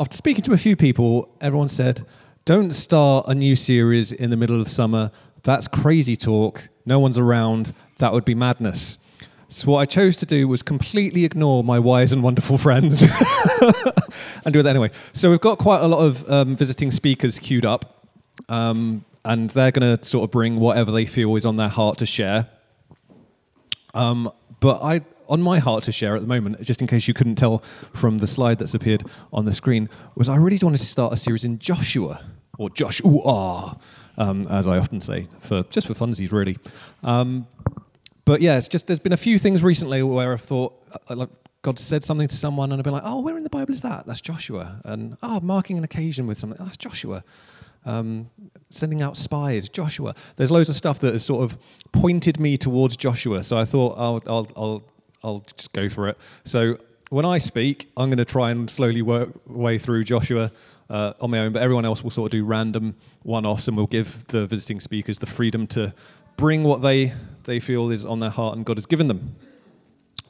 After speaking to a few people, everyone said, don't start a new series in the middle of summer. That's crazy talk. No one's around. That would be madness. So what I chose to do was completely ignore my wise and wonderful friends and do it anyway. So we've got quite a lot of visiting speakers queued up, and they're going to sort of bring whatever they feel is on their heart to share. On my heart to share at the moment, just in case you couldn't tell from the slide that's appeared on the screen, was I really wanted to start a series in Joshua, or Joshua, as I often say, just for funsies, really. But yeah, it's just there's been a few things recently where I've thought, like God said something to someone, and I've been like, oh, where in the Bible is that? That's Joshua. And oh, marking an occasion with something, that's Joshua. Sending out spies, Joshua. There's loads of stuff that has sort of pointed me towards Joshua, so I thought I'll just go for it. So when I speak, I'm going to try and slowly work way through Joshua on my own, but everyone else will sort of do random one-offs, and we'll give the visiting speakers the freedom to bring what they feel is on their heart and God has given them.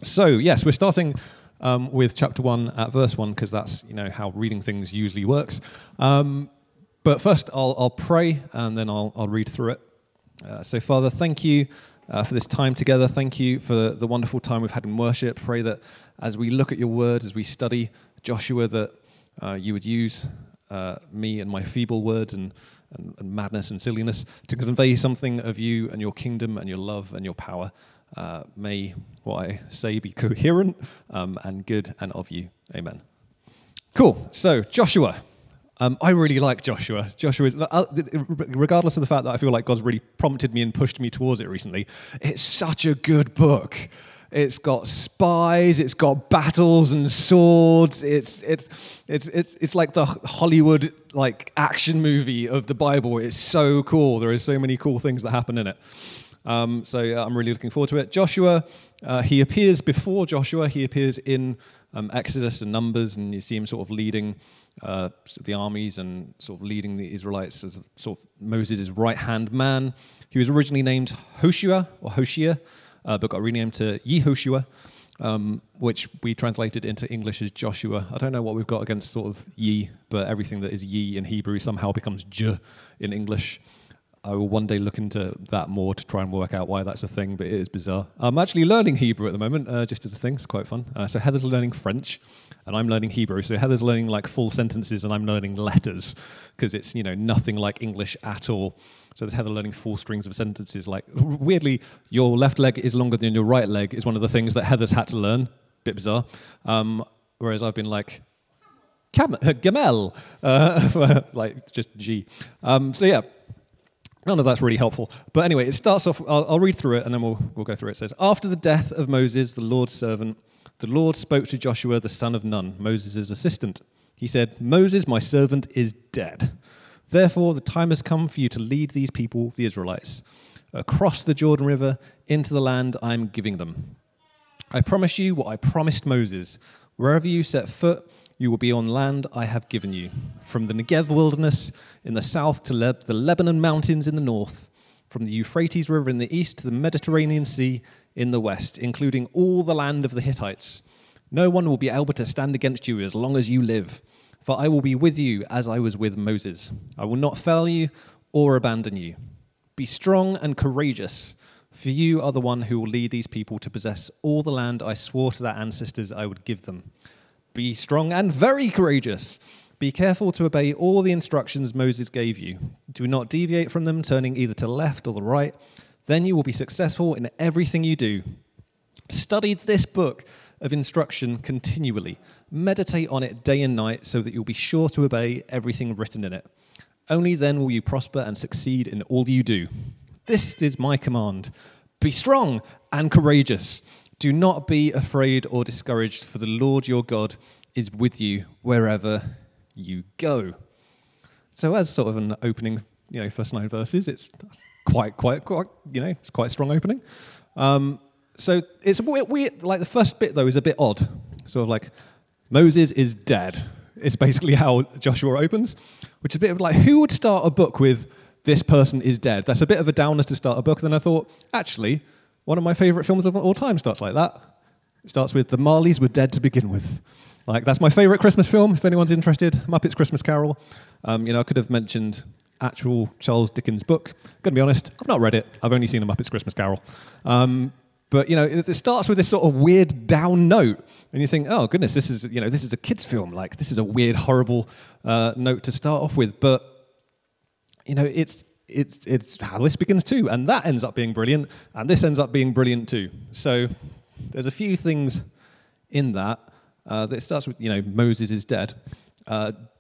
So yes, we're starting with chapter 1 at verse 1, because that's how reading things usually works. But first, I'll pray, and then I'll read through it. So Father, thank you for this time together. Thank you for the wonderful time we've had in worship. Pray that as we look at your word, as we study Joshua, that you would use me and my feeble words and madness and silliness to convey something of you and your kingdom and your love and your power. May what I say be coherent and good and of you. Amen. Cool. So Joshua. I really like Joshua. Joshua is, regardless of the fact that I feel like God's really prompted me and pushed me towards it recently, it's such a good book. It's got spies, it's got battles and swords. It's like the Hollywood action movie of the Bible. It's so cool. There are so many cool things that happen in it. So I'm really looking forward to it. Joshua, he appears before Joshua. He appears in Exodus and Numbers, and you see him sort of leading the armies and sort of leading the Israelites as sort of Moses' right-hand man. He was originally named Hoshea, but got renamed to Yehoshua, which we translated into English as Joshua. I don't know what we've got against sort of ye, but everything that is ye in Hebrew somehow becomes j in English. I will one day look into that more to try and work out why that's a thing, but it is bizarre. I'm actually learning Hebrew at the moment, just as a thing. It's quite fun. So Heather's learning French, and I'm learning Hebrew. So Heather's learning full sentences, and I'm learning letters, because it's nothing like English at all. So there's Heather learning full strings of sentences. Weirdly, your left leg is longer than your right leg is one of the things that Heather's had to learn. Bit bizarre. Whereas I've been like, Gamel, just G. So yeah. None of that's really helpful. But anyway, it starts off, I'll read through it and then we'll go through it. It says, after the death of Moses, the Lord's servant, the Lord spoke to Joshua, the son of Nun, Moses' assistant. He said, Moses, my servant, is dead. Therefore, the time has come for you to lead these people, the Israelites, across the Jordan River into the land I am giving them. I promise you what I promised Moses. Wherever you set foot, you will be on land I have given you, from the Negev wilderness in the south to the Lebanon mountains in the north, from the Euphrates river in the east to the Mediterranean sea in the west, including all the land of the Hittites. No one will be able to stand against you as long as you live, for I will be with you as I was with Moses. I will not fail you or abandon you. Be strong and courageous, for you are the one who will lead these people to possess all the land I swore to their ancestors I would give them. Be strong and very courageous. Be careful to obey all the instructions Moses gave you. Do not deviate from them, turning either to the left or the right. Then you will be successful in everything you do. Study this book of instruction continually. Meditate on it day and night so that you'll be sure to obey everything written in it. Only then will you prosper and succeed in all you do. This is my command. Be strong and courageous. Do not be afraid or discouraged, for the Lord your God is with you wherever you go. So, as sort of an opening, first 9 verses, it's quite, it's quite a strong opening. So it's a bit weird. The first bit though is a bit odd. Sort of Moses is dead. It's basically how Joshua opens, which is a bit of who would start a book with this person is dead? That's a bit of a downer to start a book. Then I thought, actually, one of my favourite films of all time starts like that. It starts with the Marleys were dead to begin with. Like, that's my favorite Christmas film, if anyone's interested, Muppet's Christmas Carol. You know, I could have mentioned actual Charles Dickens book. I'm going to be honest, I've not read it. I've only seen A Muppet's Christmas Carol. But, you know, it starts with this sort of weird down note. And you think, oh, goodness, this is, you know, this is a kid's film. Like, this is a weird, horrible note to start off with. But, you know, it's how this begins too. And that ends up being brilliant. And this ends up being brilliant too. So there's a few things in that. That starts with, you know, Moses is dead.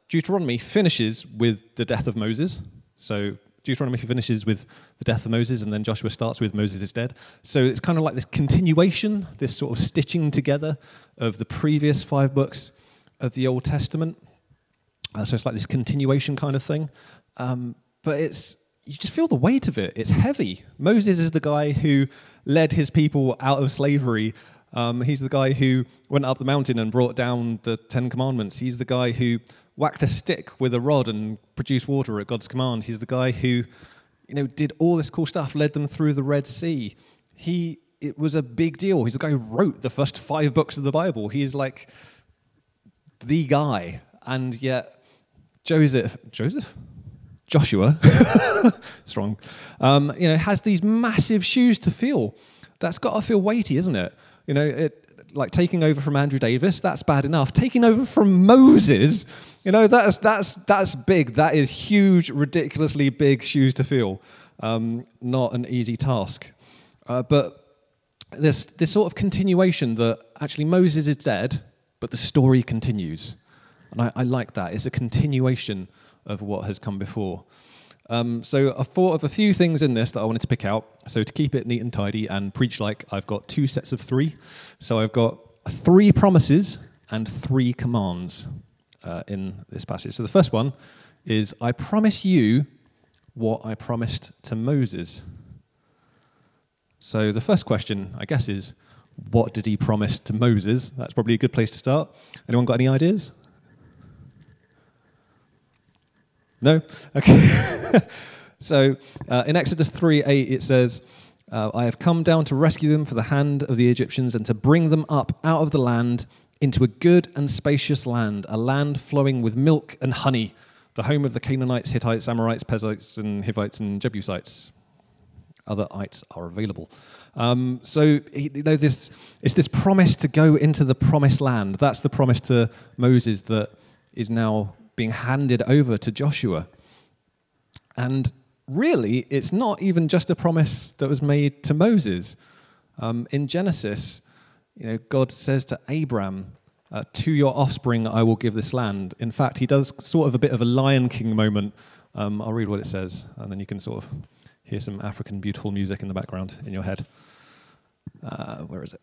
Deuteronomy finishes with the death of Moses. So Deuteronomy finishes with the death of Moses, and then Joshua starts with Moses is dead. So it's kind of like this continuation, this sort of stitching together of the previous five books of the Old Testament. So it's like this continuation kind of thing. But you just feel the weight of it. It's heavy. Moses is the guy who led his people out of slavery. He's the guy who went up the mountain and brought down the Ten Commandments. He's the guy who whacked a stick with a rod and produced water at God's command. He's the guy who, you know, did all this cool stuff, led them through the Red Sea. It was a big deal. He's the guy who wrote the first five books of the Bible. He is like the guy. And yet Joshua, strong, you know, has these massive shoes to fill. That's got to feel weighty, isn't it? You know, like taking over from Andrew Davis, that's bad enough. Taking over from Moses, you know, that's big. That is huge, ridiculously big shoes to fill. Not an easy task. But this sort of continuation that actually Moses is dead, but the story continues. And I like that. It's a continuation of what has come before. So I thought of a few things in this that I wanted to pick out. So to keep it neat and tidy and preach like, I've got two sets of three. So I've got three promises and three commands in this passage. So the first one is, I promise you what I promised to Moses. So the first question, I guess, is, what did he promise to Moses? That's probably a good place to start. Anyone got any ideas? No? Okay. So in Exodus 3:8 it says, I have come down to rescue them from the hand of the Egyptians and to bring them up out of the land into a good and spacious land, a land flowing with milk and honey, the home of the Canaanites, Hittites, Amorites, Perizzites, and Hivites, and Jebusites. Other ites are available. So you know, it's this promise to go into the promised land. That's the promise to Moses that is now being handed over to Joshua. And really, it's not even just a promise that was made to Moses. In Genesis, you know, God says to Abraham, to your offspring I will give this land. In fact, he does sort of a bit of a Lion King moment. I'll read what it says, and then you can sort of hear some African beautiful music in the background in your head. Where is it?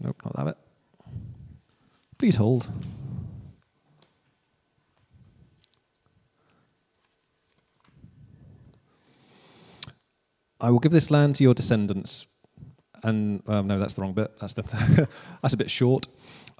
Nope, not that bit. Please hold. I will give this land to your descendants. And no, that's the wrong bit. That's a bit short.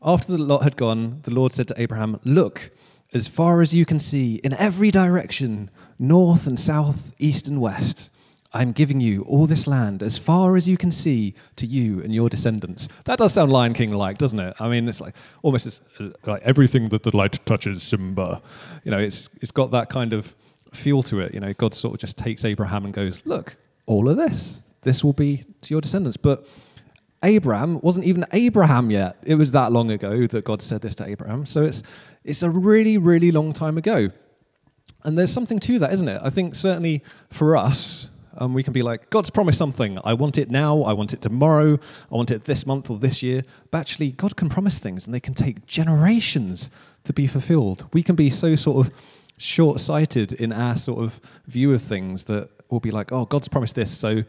After the lot had gone, the Lord said to Abraham, look, as far as you can see, in every direction, north and south, east and west, I'm giving you all this land, as far as you can see, to you and your descendants. That does sound Lion King-like, doesn't it? I mean, it's like almost this, like everything that the light touches, Simba. You know, it's got that kind of feel to it. You know, God sort of just takes Abraham and goes, look, all of this. This will be to your descendants. But Abraham wasn't even Abraham yet. It was that long ago that God said this to Abraham. So it's a really, really long time ago. And there's something to that, isn't it? I think certainly for us, we can be like, God's promised something. I want it now. I want it tomorrow. I want it this month or this year. But actually, God can promise things, and they can take generations to be fulfilled. We can be so sort of short-sighted in our sort of view of things that we'll be like, oh, God's promised this, so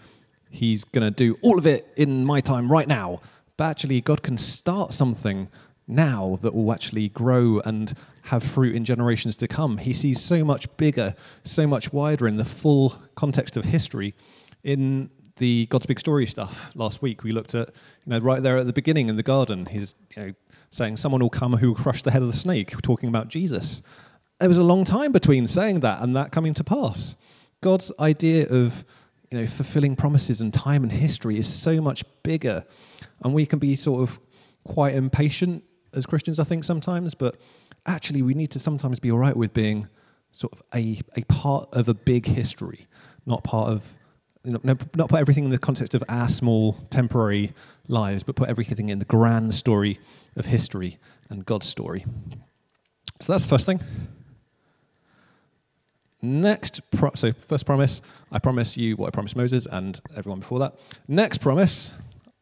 he's going to do all of it in my time right now. But actually, God can start something now that will actually grow and have fruit in generations to come. He sees so much bigger, so much wider in the full context of history. In the God's Big Story stuff last week, we looked at, you know, right there at the beginning in the garden, he's, you know, saying, someone will come who will crush the head of the snake, talking about Jesus. There was a long time between saying that and that coming to pass. God's idea of, you know, fulfilling promises and time and history is so much bigger. And we can be sort of quite impatient as Christians, I think, sometimes. But actually, we need to sometimes be all right with being sort of a part of a big history, not part of, you know, not put everything in the context of our small temporary lives, but put everything in the grand story of history and God's story. So that's the first thing. Next, so first promise, I promise you what I promised Moses and everyone before that. Next promise,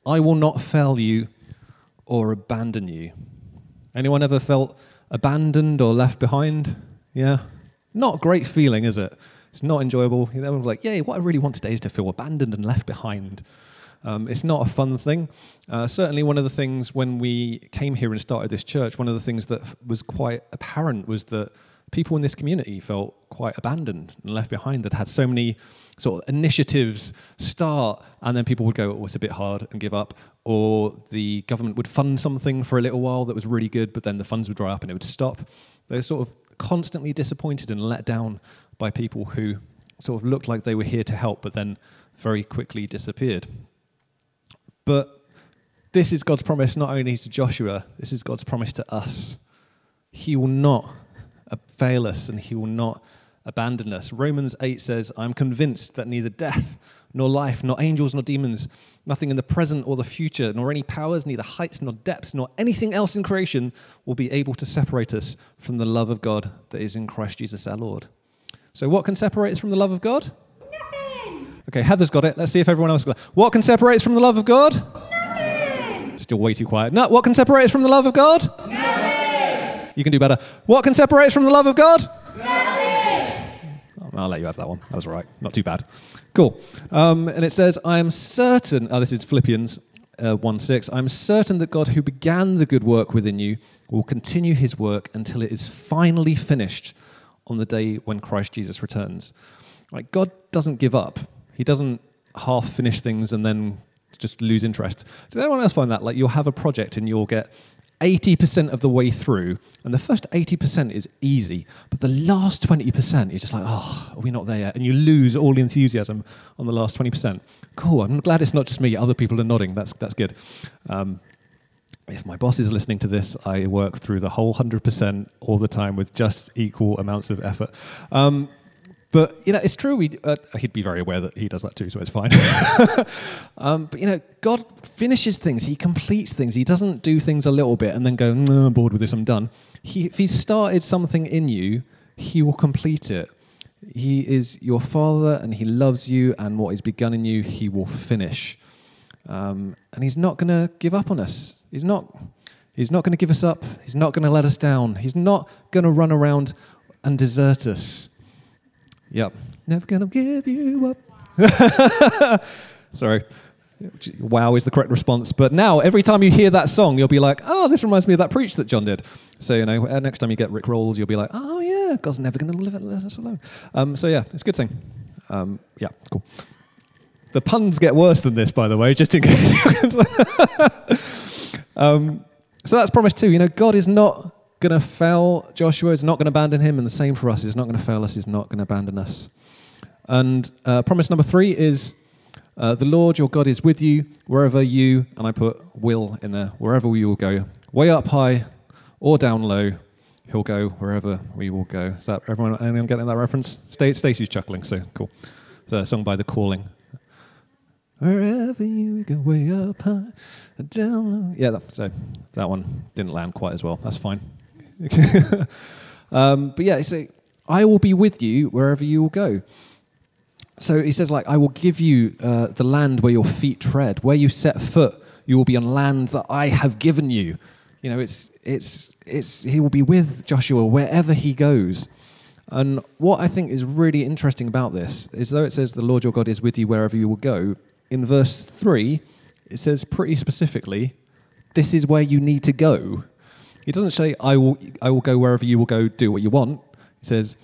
I will not fail you or abandon you. Anyone ever felt abandoned or left behind? Yeah? Not a great feeling, is it? It's not enjoyable. You know, everyone's like, yay, what I really want today is to feel abandoned and left behind. It's not a fun thing. Certainly one of the things when we came here and started this church, one of the things that was quite apparent was that people in this community felt quite abandoned and left behind. That had so many sort of initiatives start, and then people would go, oh, it's a bit hard, and give up. Or the government would fund something for a little while that was really good, but then the funds would dry up and it would stop. They were sort of constantly disappointed and let down by people who sort of looked like they were here to help, but then very quickly disappeared. But this is God's promise not only to Joshua, this is God's promise to us. He will not fail us and he will not abandon us. Romans 8 says, I'm convinced that neither death nor life, nor angels nor demons, nothing in the present or the future, nor any powers, neither heights nor depths, nor anything else in creation will be able to separate us from the love of God that is in Christ Jesus our Lord. So what can separate us from the love of God? Nothing. Okay, Heather's got it. Let's see if everyone else got it. What can separate us from the love of God? Nothing. Still way too quiet. No, what can separate us from the love of God? Nothing. You can do better. What can separate us from the love of God? Nothing. I'll let you have that one. That was all right. Not too bad. Cool. And it says, I am certain, oh, this is Philippians 1:6. I am certain that God who began the good work within you will continue his work until it is finally finished on the day when Christ Jesus returns. Like, God doesn't give up. He doesn't half finish things and then just lose interest. Does anyone else find that? Like, you'll have a project and you'll get 80% of the way through, and the first 80% is easy, but the last 20%, you're just like, oh, are we not there yet? And you lose all the enthusiasm on the last 20%. Cool, I'm glad it's not just me. Other people are nodding. That's good. If my boss is listening to this, I work through the whole 100% all the time with just equal amounts of effort. But, you know, it's true. He'd be very aware that he does that too, so it's fine. But, you know, God finishes things. He completes things. He doesn't do things a little bit and then go, no, I'm bored with this, I'm done. If he started something in you, he will complete it. He is your father and he loves you, and what he's begun in you, he will finish. And he's not going to give up on us. He's not going to give us up. He's not going to let us down. He's not going to run around and desert us. Yep. Never gonna give you up. Wow. Sorry. Wow is the correct response. But now, every time you hear that song, you'll be like, oh, this reminds me of that preach that John did. So, you know, next time you get Rick Rolls, you'll be like, oh, yeah, God's never gonna let us alone. So, yeah, it's a good thing. Yeah, cool. The puns get worse than this, by the way, just in case. So that's promise too. You know, God is not going to fail Joshua, is not going to abandon him, and the same for us. He's not going to fail us, he's not going to abandon us. And promise number 3 is the Lord your God is with you wherever you, and I put will in there, wherever you will go, way up high or down low, he'll go wherever we will go. Is that everyone, anyone getting that reference? Stacey's chuckling, so cool. It's a song by The Calling. Wherever you go, way up high or down low. Yeah, so that one didn't land quite as well. That's fine. But yeah, so I will be with you wherever you will go. So he says, like, I will give you the land where your feet tread, where you set foot, you will be on land that I have given you. You know, he will be with Joshua wherever he goes. And what I think is really interesting about this is, though it says the Lord your God is with you wherever you will go, in verse 3, it says pretty specifically, this is where you need to go. He doesn't say, I will go wherever you will go, do what you want. He says,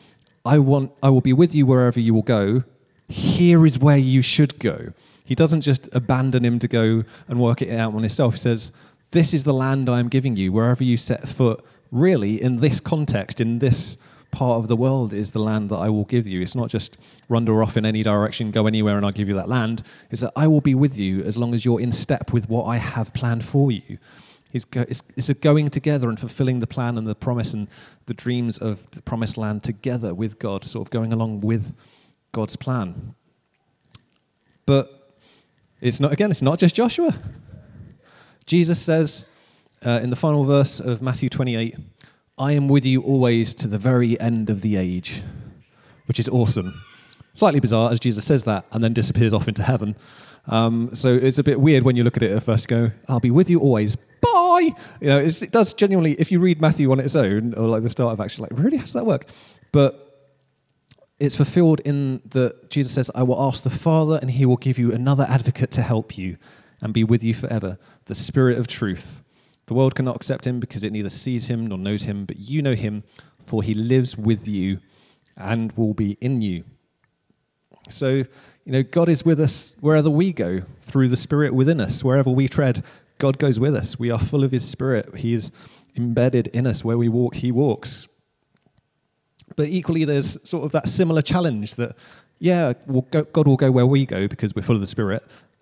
I will be with you wherever you will go. Here is where you should go. He doesn't just abandon him to go and work it out on himself. He says, this is the land I am giving you, wherever you set foot, really, in this context, in this part of the world is the land that I will give you. It's not just wander off in any direction, go anywhere and I'll give you that land. It's that I will be with you as long as you're in step with what I have planned for you. It's a going together and fulfilling the plan and the promise and the dreams of the promised land together with God, sort of going along with God's plan. But it's not just Joshua. Jesus says in the final verse of Matthew 28, I am with you always to the very end of the age, which is awesome. Slightly bizarre as Jesus says that and then disappears off into heaven. So it's a bit weird when you look at it at first, go, I'll be with you always. Bye! You know, it does genuinely, if you read Matthew on its own, or like the start of actually, like, really, how does that work? But it's fulfilled in that Jesus says, I will ask the Father and he will give you another advocate to help you and be with you forever, the Spirit of Truth. The world cannot accept him because it neither sees him nor knows him, but you know him, for he lives with you and will be in you. So, you know, God is with us wherever we go, through the Spirit within us. Wherever we tread, God goes with us. We are full of his Spirit. He is embedded in us. Where we walk, he walks. But equally, there's sort of that similar challenge that, yeah, God will go where we go because we're full of the Spirit.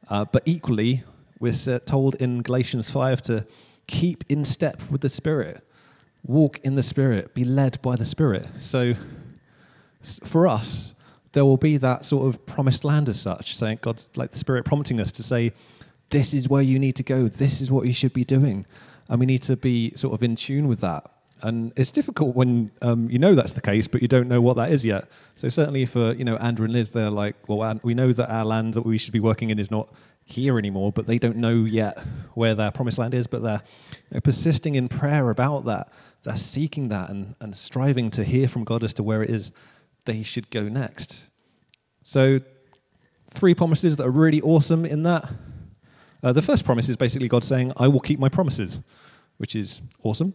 But equally, we're told in Galatians 5 to keep in step with the Spirit, walk in the Spirit, be led by the Spirit. So for us, there will be that sort of promised land as such, saying God's like the Spirit prompting us to say, this is where you need to go, this is what you should be doing. And we need to be sort of in tune with that. And it's difficult when you know that's the case, but you don't know what that is yet. So certainly for, you know, Andrew and Liz, they're like, well, we know that our land that we should be working in is not here anymore, but they don't know yet where their promised land is, but they're, you know, persisting in prayer about that. They're seeking that and striving to hear from God as to where it is they should go next. So 3 promises that are really awesome in that. The first promise is basically God saying, I will keep my promises, which is awesome.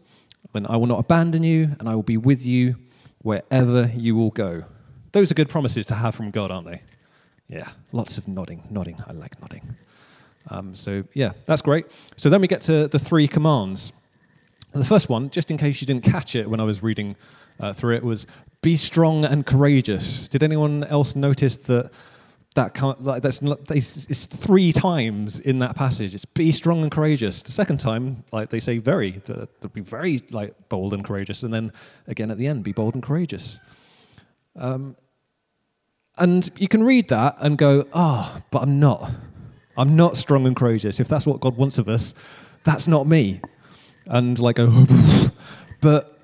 Then I will not abandon you, and I will be with you wherever you will go. Those are good promises to have from God, aren't they? Yeah, lots of nodding. I like nodding. So yeah, that's great. So then we get to the 3 commands. The first one, just in case you didn't catch it when I was reading through it, was be strong and courageous. Did anyone else notice that it's 3 times in that passage? It's be strong and courageous. The second time, like they say, be very like bold and courageous, and then again at the end, be bold and courageous. And you can read that and go, but I'm not. I'm not strong and courageous. If that's what God wants of us, that's not me. And like, but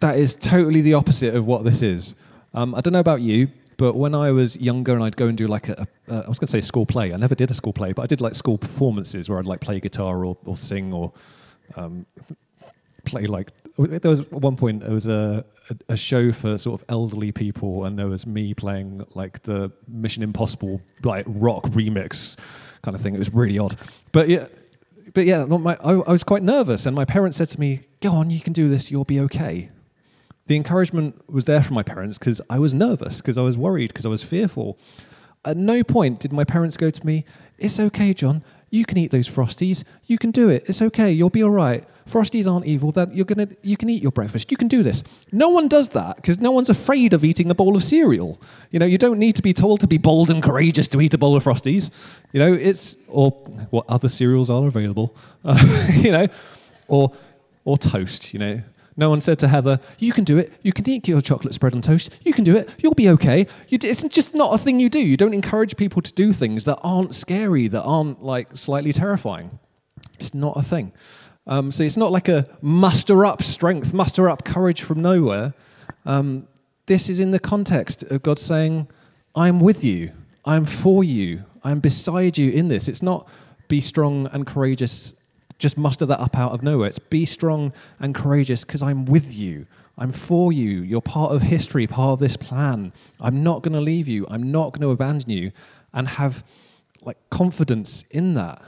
that is totally the opposite of what this is. I don't know about you, but when I was younger and I'd go and do like I was going to say school play. I never did a school play, but I did like school performances where I'd like play guitar or sing or play like. There was at one point there was a show for sort of elderly people, and there was me playing like the Mission Impossible like rock remix kind of thing. It was really odd, but yeah. I was quite nervous, and my parents said to me, "Go on, you can do this. You'll be okay." The encouragement was there from my parents because I was nervous, because I was worried, because I was fearful. At no point did my parents go to me, it's okay, John, you can eat those Frosties, you can do it, it's okay, you'll be all right. Frosties aren't evil, you can eat your breakfast, you can do this. No one does that because no one's afraid of eating a bowl of cereal. You know, you don't need to be told to be bold and courageous to eat a bowl of Frosties. You know, it's, or what other cereals are available, you know, or toast, you know. No one said to Heather, you can do it, you can eat your chocolate spread on toast, you can do it, you'll be okay. It's just not a thing you do. You don't encourage people to do things that aren't scary, that aren't like slightly terrifying. It's not a thing. So it's not like a muster up strength, muster up courage from nowhere. This is in the context of God saying, I'm with you, I'm for you, I'm beside you in this. It's not be strong and courageous, just muster that up out of nowhere. It's be strong and courageous because I'm with you. I'm for you. You're part of history, part of this plan. I'm not going to leave you. I'm not going to abandon you, and have like confidence in that.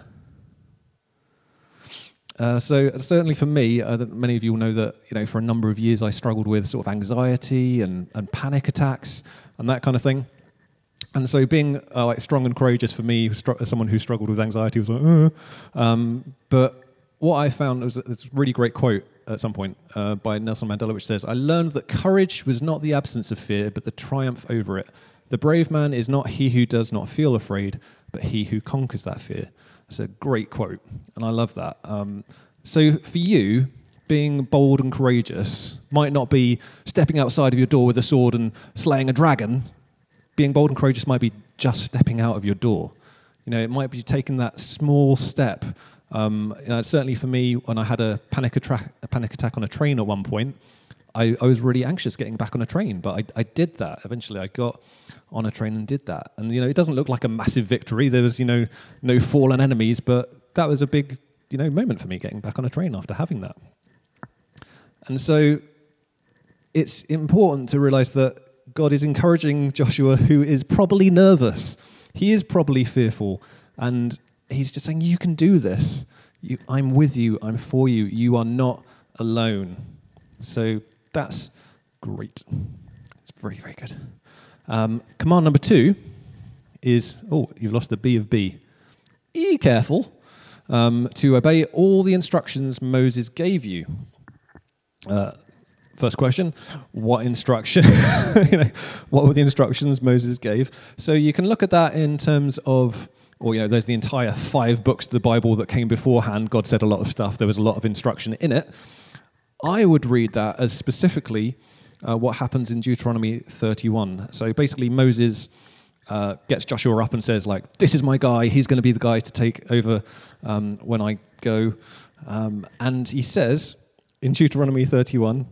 So certainly for me, many of you will know that, you know, for a number of years I struggled with sort of anxiety and panic attacks and that kind of thing. And so being like strong and courageous for me, as someone who struggled with anxiety, was like, but what I found was this really great quote at some point by Nelson Mandela, which says, "I learned that courage was not the absence of fear, but the triumph over it. The brave man is not he who does not feel afraid, but he who conquers that fear." It's a great quote, and I love that. So for you, being bold and courageous might not be stepping outside of your door with a sword and slaying a dragon. Being bold and courageous might be just stepping out of your door. You know, it might be taking that small step. You know, certainly for me, when I had a panic attack on a train at one point, I was really anxious getting back on a train, but I did that. Eventually, I got on a train and did that. And, you know, it doesn't look like a massive victory. There was, you know, no fallen enemies, but that was a big, you know, moment for me getting back on a train after having that. And so it's important to realize that God is encouraging Joshua, who is probably nervous. He is probably fearful. And he's just saying, you can do this. I'm with you. I'm for you. You are not alone. So that's great. It's very, very good. Command number 2 is, oh, you've lost the B of B. Be careful to obey all the instructions Moses gave you. First question, what instruction? You know, what were the instructions Moses gave? So you can look at that in terms of, or, you know, there's the entire 5 books of the Bible that came beforehand. God said a lot of stuff. There was a lot of instruction in it. I would read that as specifically what happens in Deuteronomy 31. So basically Moses gets Joshua up and says, like, this is my guy. He's going to be the guy to take over when I go. And he says in Deuteronomy 31,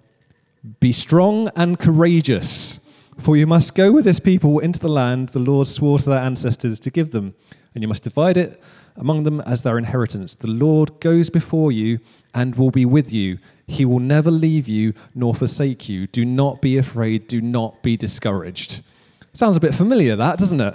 "Be strong and courageous, for you must go with this people into the land the Lord swore to their ancestors to give them, and you must divide it among them as their inheritance. The Lord goes before you and will be with you. He will never leave you nor forsake you. Do not be afraid. Do not be discouraged." Sounds a bit familiar, that, doesn't it?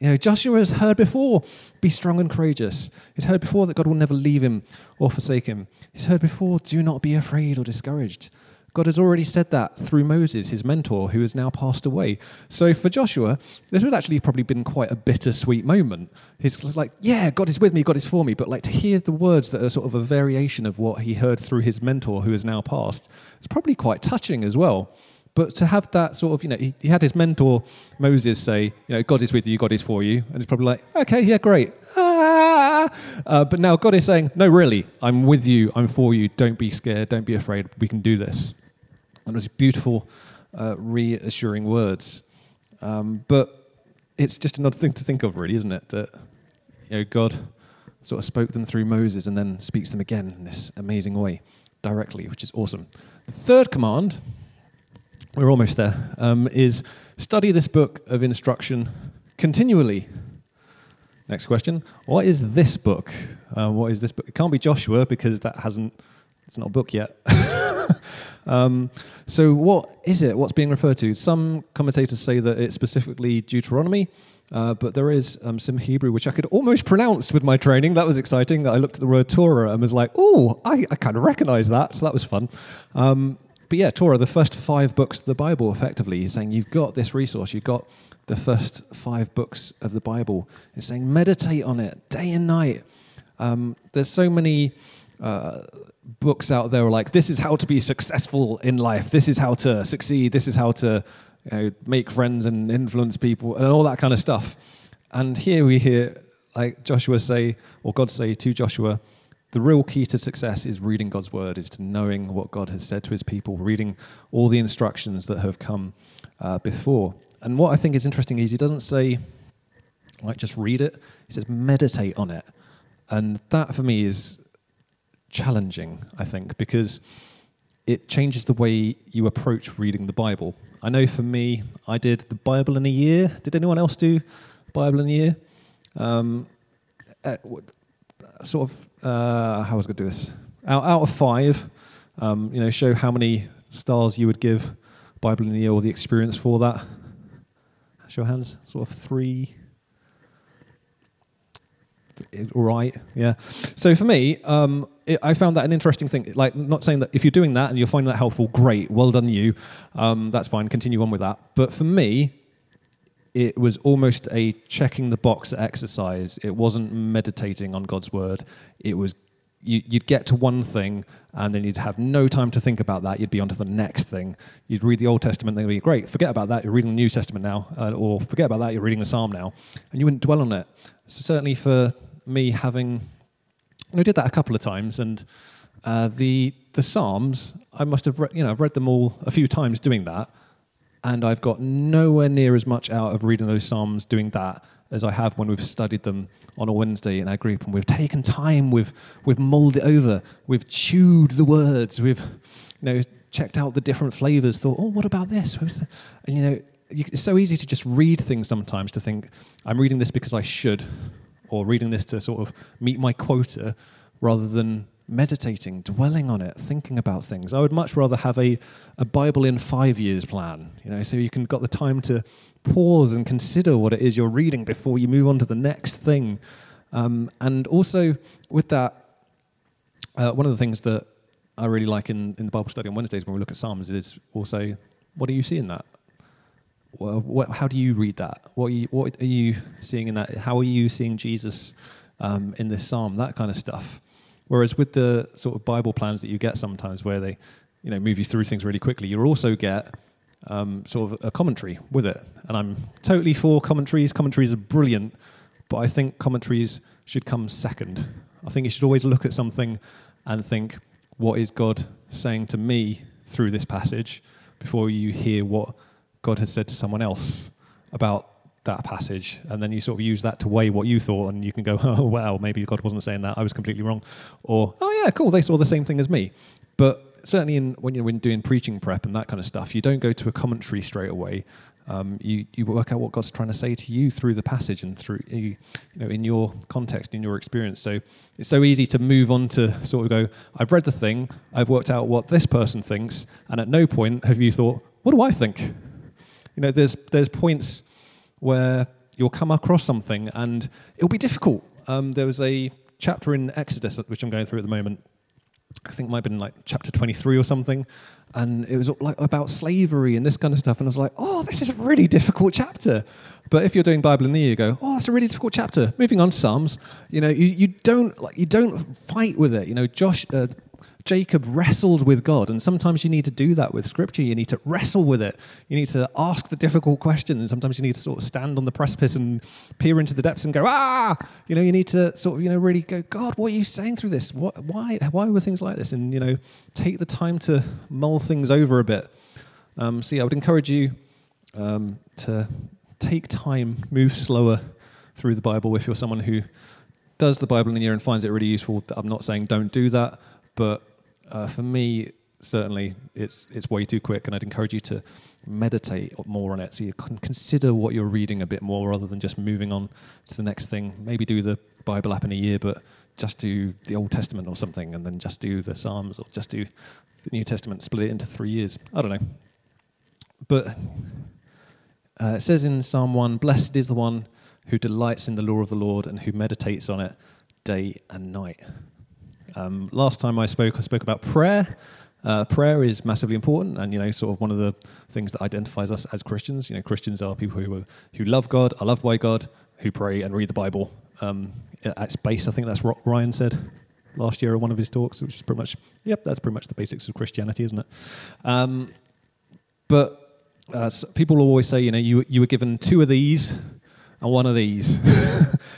You know, Joshua has heard before, be strong and courageous. He's heard before that God will never leave him or forsake him. He's heard before, do not be afraid or discouraged. God has already said that through Moses, his mentor, who has now passed away. So for Joshua, this would actually probably been quite a bittersweet moment. He's like, yeah, God is with me, God is for me. But like to hear the words that are sort of a variation of what he heard through his mentor, who has now passed, it's probably quite touching as well. But to have that sort of, you know, he had his mentor, Moses, say, you know, God is with you, God is for you. And it's probably like, okay, yeah, great. But now God is saying, no, really, I'm with you, I'm for you. Don't be scared, don't be afraid, we can do this. And those beautiful, reassuring words. But it's just another thing to think of, really, isn't it? That, you know, God sort of spoke them through Moses and then speaks them again in this amazing way directly, which is awesome. The third command, we're almost there, is study this book of instruction continually. Next question, what is this book? What is this book? It can't be Joshua because that hasn't, it's not a book yet. So what is it? What's being referred to? Some commentators say that it's specifically Deuteronomy, but there is some Hebrew, which I could almost pronounce with my training. That was exciting. I looked at the word Torah and was like, oh, I kind of recognize that. So that was fun. But yeah, Torah, the first 5 books of the Bible, effectively. He's saying you've got this resource. You've got the first 5 books of the Bible. He's saying meditate on it day and night. There's so many... books out there are like, this is how to be successful in life, this is how to succeed, this is how to, you know, make friends and influence people and all that kind of stuff. And here we hear like Joshua say, or God say to Joshua, the real key to success is reading God's word, is to knowing what God has said to his people, reading all the instructions that have come before. And what I think is interesting is he doesn't say like just read it, he says meditate on it. And that for me is challenging, I think, because it changes the way you approach reading the Bible. I know for me, I did the Bible in a year. Did anyone else do Bible in a year? How was I going to do this? Out of 5, you know, show how many stars you would give Bible in a year or the experience for that. Show of hands, sort of 3. All right, yeah. So for me, I found that an interesting thing. Like, not saying that if you're doing that and you're finding that helpful, great, well done you. That's fine, continue on with that. But for me, it was almost a checking the box exercise. It wasn't meditating on God's word. It was you'd get to one thing, and then you'd have no time to think about that. You'd be on to the next thing. You'd read the Old Testament, and they'd be, great, forget about that, you're reading the New Testament now, or forget about that, you're reading the Psalm now. And you wouldn't dwell on it. So certainly for me, having... I did that a couple of times, and the Psalms, I must have read them all a few times doing that, and I've got nowhere near as much out of reading those Psalms doing that as I have when we've studied them on a Wednesday in our group, and we've taken time, we've mulled it over, we've chewed the words, we've checked out the different flavors, thought, oh, what about this? And it's so easy to just read things sometimes to think, I'm reading this because I should, or reading this to sort of meet my quota, rather than meditating, dwelling on it, thinking about things. I would much rather have a Bible in 5 years plan, so you can got the time to pause and consider what it is you're reading before you move on to the next thing. And also with that, one of the things that I really like in the Bible study on Wednesdays when we look at Psalms is also, what do you see in that? Well, how do you read that? What are you seeing in that? How are you seeing Jesus in this psalm? That kind of stuff. Whereas with the sort of Bible plans that you get sometimes, where they, move you through things really quickly, you also get sort of a commentary with it. And I'm totally for commentaries. Commentaries are brilliant, but I think commentaries should come second. I think you should always look at something and think, what is God saying to me through this passage, before you hear what God has said to someone else about that passage, and then you sort of use that to weigh what you thought, and you can go, oh, wow, maybe God wasn't saying that, I was completely wrong, or, oh, yeah, cool, they saw the same thing as me. But certainly when doing preaching prep and that kind of stuff, you don't go to a commentary straight away. You work out what God's trying to say to you through the passage and through, in your context, in your experience. So it's so easy to move on to sort of go, I've read the thing, I've worked out what this person thinks, and at no point have you thought, what do I think? There's points where you'll come across something and it'll be difficult. There was a chapter in Exodus, which I'm going through at the moment, I think it might have been like chapter 23 or something, and it was like about slavery and this kind of stuff, and I was like, oh, this is a really difficult chapter. But if you're doing Bible in the year, you go, oh, that's a really difficult chapter. Moving on to Psalms, you don't fight with it. Jacob wrestled with God, and sometimes you need to do that with Scripture. You need to wrestle with it. You need to ask the difficult questions, and sometimes you need to sort of stand on the precipice and peer into the depths and go, ah! You need to sort of, really go, God, what are you saying through this? Why were things like this? And, take the time to mull things over a bit. I would encourage you to take time, move slower through the Bible. If you're someone who does the Bible in a year and finds it really useful, I'm not saying don't do that, but for me, certainly, it's way too quick, and I'd encourage you to meditate more on it, so you can consider what you're reading a bit more, rather than just moving on to the next thing. Maybe do the Bible app in a year, but just do the Old Testament or something, and then just do the Psalms, or just do the New Testament, split it into 3 years. I don't know. But it says in Psalm 1, "Blessed is the one who delights in the law of the Lord and who meditates on it day and night." Last time I spoke about prayer. Prayer is massively important, and sort of one of the things that identifies us as Christians. Christians are people who love God, are loved by God, who pray and read the Bible. At space, I think that's what Ryan said last year in one of his talks, which is pretty much, yep, that's pretty much the basics of Christianity, isn't it? But people always say, you were given two of these and one of these.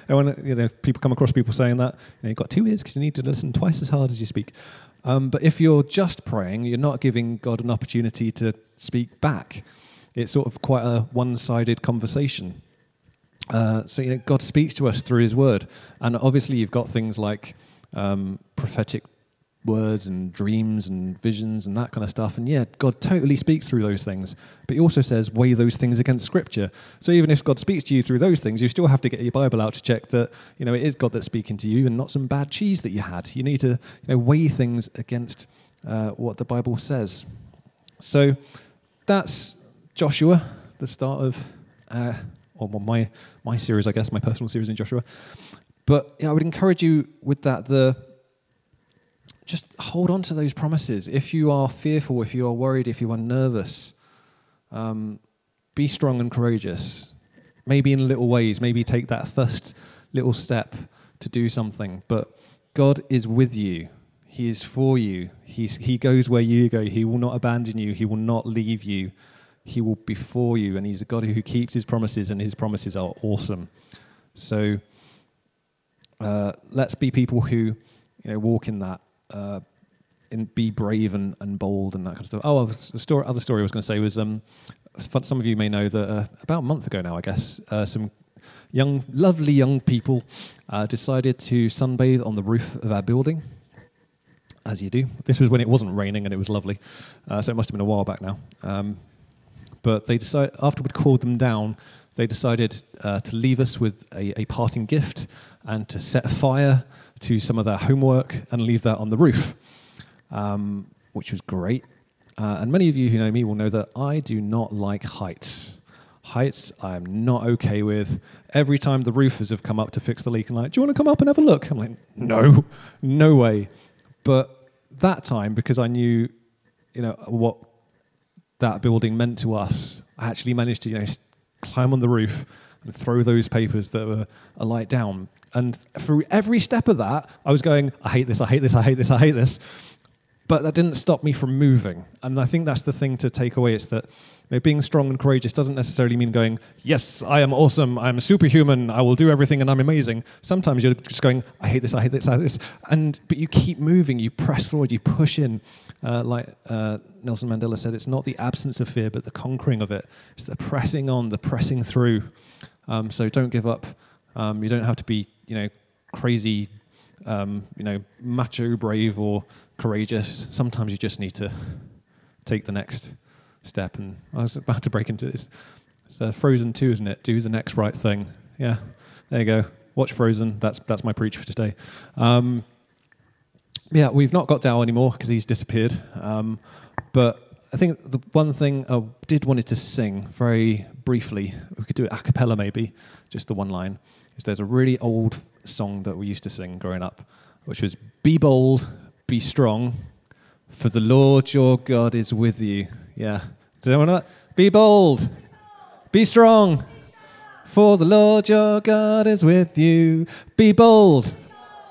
And when, people come across people saying that, you've got 2 ears because you need to listen twice as hard as you speak. But if you're just praying, you're not giving God an opportunity to speak back. It's sort of quite a one-sided conversation. God speaks to us through his word. And obviously you've got things like prophetic words and dreams and visions and that kind of stuff, and yeah, God totally speaks through those things, but he also says weigh those things against Scripture. So even if God speaks to you through those things, you still have to get your Bible out to check that it is God that's speaking to you and not some bad cheese that you had. You need to weigh things against what the Bible says. So that's Joshua, the start of my series, I guess, my personal series in Joshua. But I would encourage you with that, just hold on to those promises. If you are fearful, if you are worried, if you are nervous, be strong and courageous. Maybe in little ways, maybe take that first little step to do something, but God is with you. He is for you. He goes where you go. He will not abandon you. He will not leave you. He will be for you. And he's a God who keeps his promises, and his promises are awesome. So let's be people who, walk in that, and be brave and bold and that kind of stuff. Oh, the other story I was going to say was, some of you may know that about a month ago now, I guess, some lovely young people decided to sunbathe on the roof of our building. As you do. This was when it wasn't raining and it was lovely, so it must have been a while back now. But they decided, after we'd called them down, they decided to leave us with a parting gift and to set fire to some of their homework and leave that on the roof, which was great. And many of you who know me will know that I do not like heights. Heights I am not okay with. Every time the roofers have come up to fix the leak and like, do you want to come up and have a look? I'm like, no, no way. But that time, because I knew, what that building meant to us, I actually managed to, climb on the roof and throw those papers that were alight down. And through every step of that, I was going, I hate this, I hate this, I hate this, I hate this. But that didn't stop me from moving. And I think that's the thing to take away, is that being strong and courageous doesn't necessarily mean going, yes, I am awesome, I'm superhuman, I will do everything and I'm amazing. Sometimes you're just going, I hate this, I hate this, I hate this. But you keep moving, you press forward, you push in. Like Nelson Mandela said, it's not the absence of fear, but the conquering of it. It's the pressing on, the pressing through. So don't give up. You don't have to be, crazy, macho, brave or courageous. Sometimes you just need to take the next step. And I was about to break into this. It's Frozen 2, isn't it? Do the next right thing. Yeah, there you go. Watch Frozen. That's my preach for today. Yeah, we've not got Dow anymore because he's disappeared. But I think the one thing I did want to sing very briefly, we could do it a cappella maybe, just the one line, is there's a really old song that we used to sing growing up, which was, be bold, be strong, for the Lord your God is with you. Yeah. Does anyone know that? Be bold. Be strong. For the Lord your God is with you. Be bold.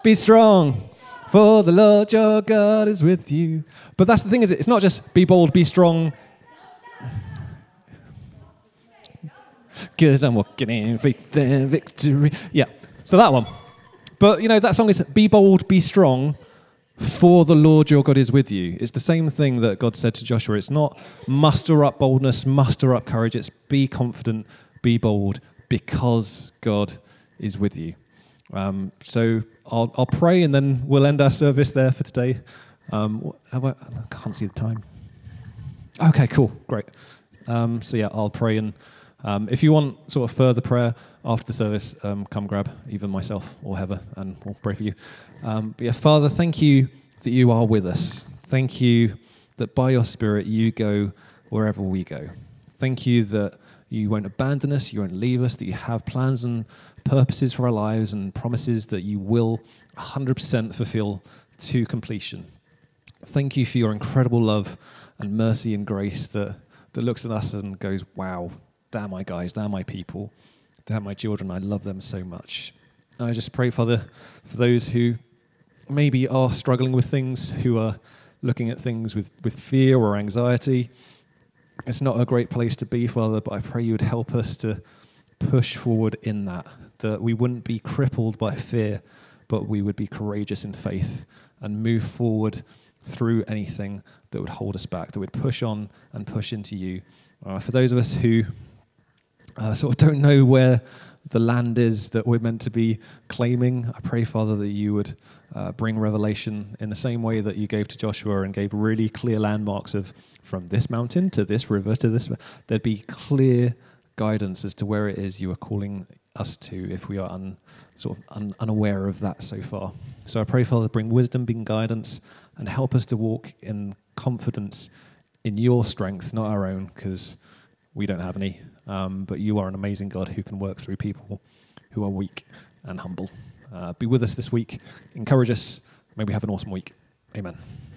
Be strong. For the Lord your God is with you. But that's the thing, is it's not just be bold, be strong. Because I'm walking in faith and victory. Yeah. So that one. But, that song is be bold, be strong. For the Lord your God is with you. It's the same thing that God said to Joshua. It's not muster up boldness, muster up courage. It's be confident, be bold, because God is with you. So I'll pray and then we'll end our service there for today. I can't see the time. Okay, cool, great. So yeah, I'll pray. And if you want sort of further prayer after the service, come grab either myself or Heather and we'll pray for you. But yeah, Father, thank you that you are with us. Thank you that by your Spirit you go wherever we go. Thank you that you won't abandon us, you won't leave us, that you have plans and purposes for our lives and promises that you will 100% fulfill to completion. Thank you for your incredible love and mercy and grace that looks at us and goes, wow. They're my guys, they're my people, they're my children, I love them so much. And I just pray, Father, for those who maybe are struggling with things, who are looking at things with fear or anxiety. It's not a great place to be, Father, but I pray you would help us to push forward in that we wouldn't be crippled by fear, but we would be courageous in faith and move forward through anything that would hold us back, that would push on and push into you. For those of us who sort of don't know where the land is that we're meant to be claiming, I pray, Father, that you would bring revelation in the same way that you gave to Joshua and gave really clear landmarks of from this mountain to this river to this. There'd be clear guidance as to where it is you are calling us to if we are unaware of that so far. So I pray, Father, bring wisdom, bring guidance, and help us to walk in confidence in your strength, not our own, because we don't have any. But you are an amazing God who can work through people who are weak and humble. Be with us this week. Encourage us. May we have an awesome week. Amen.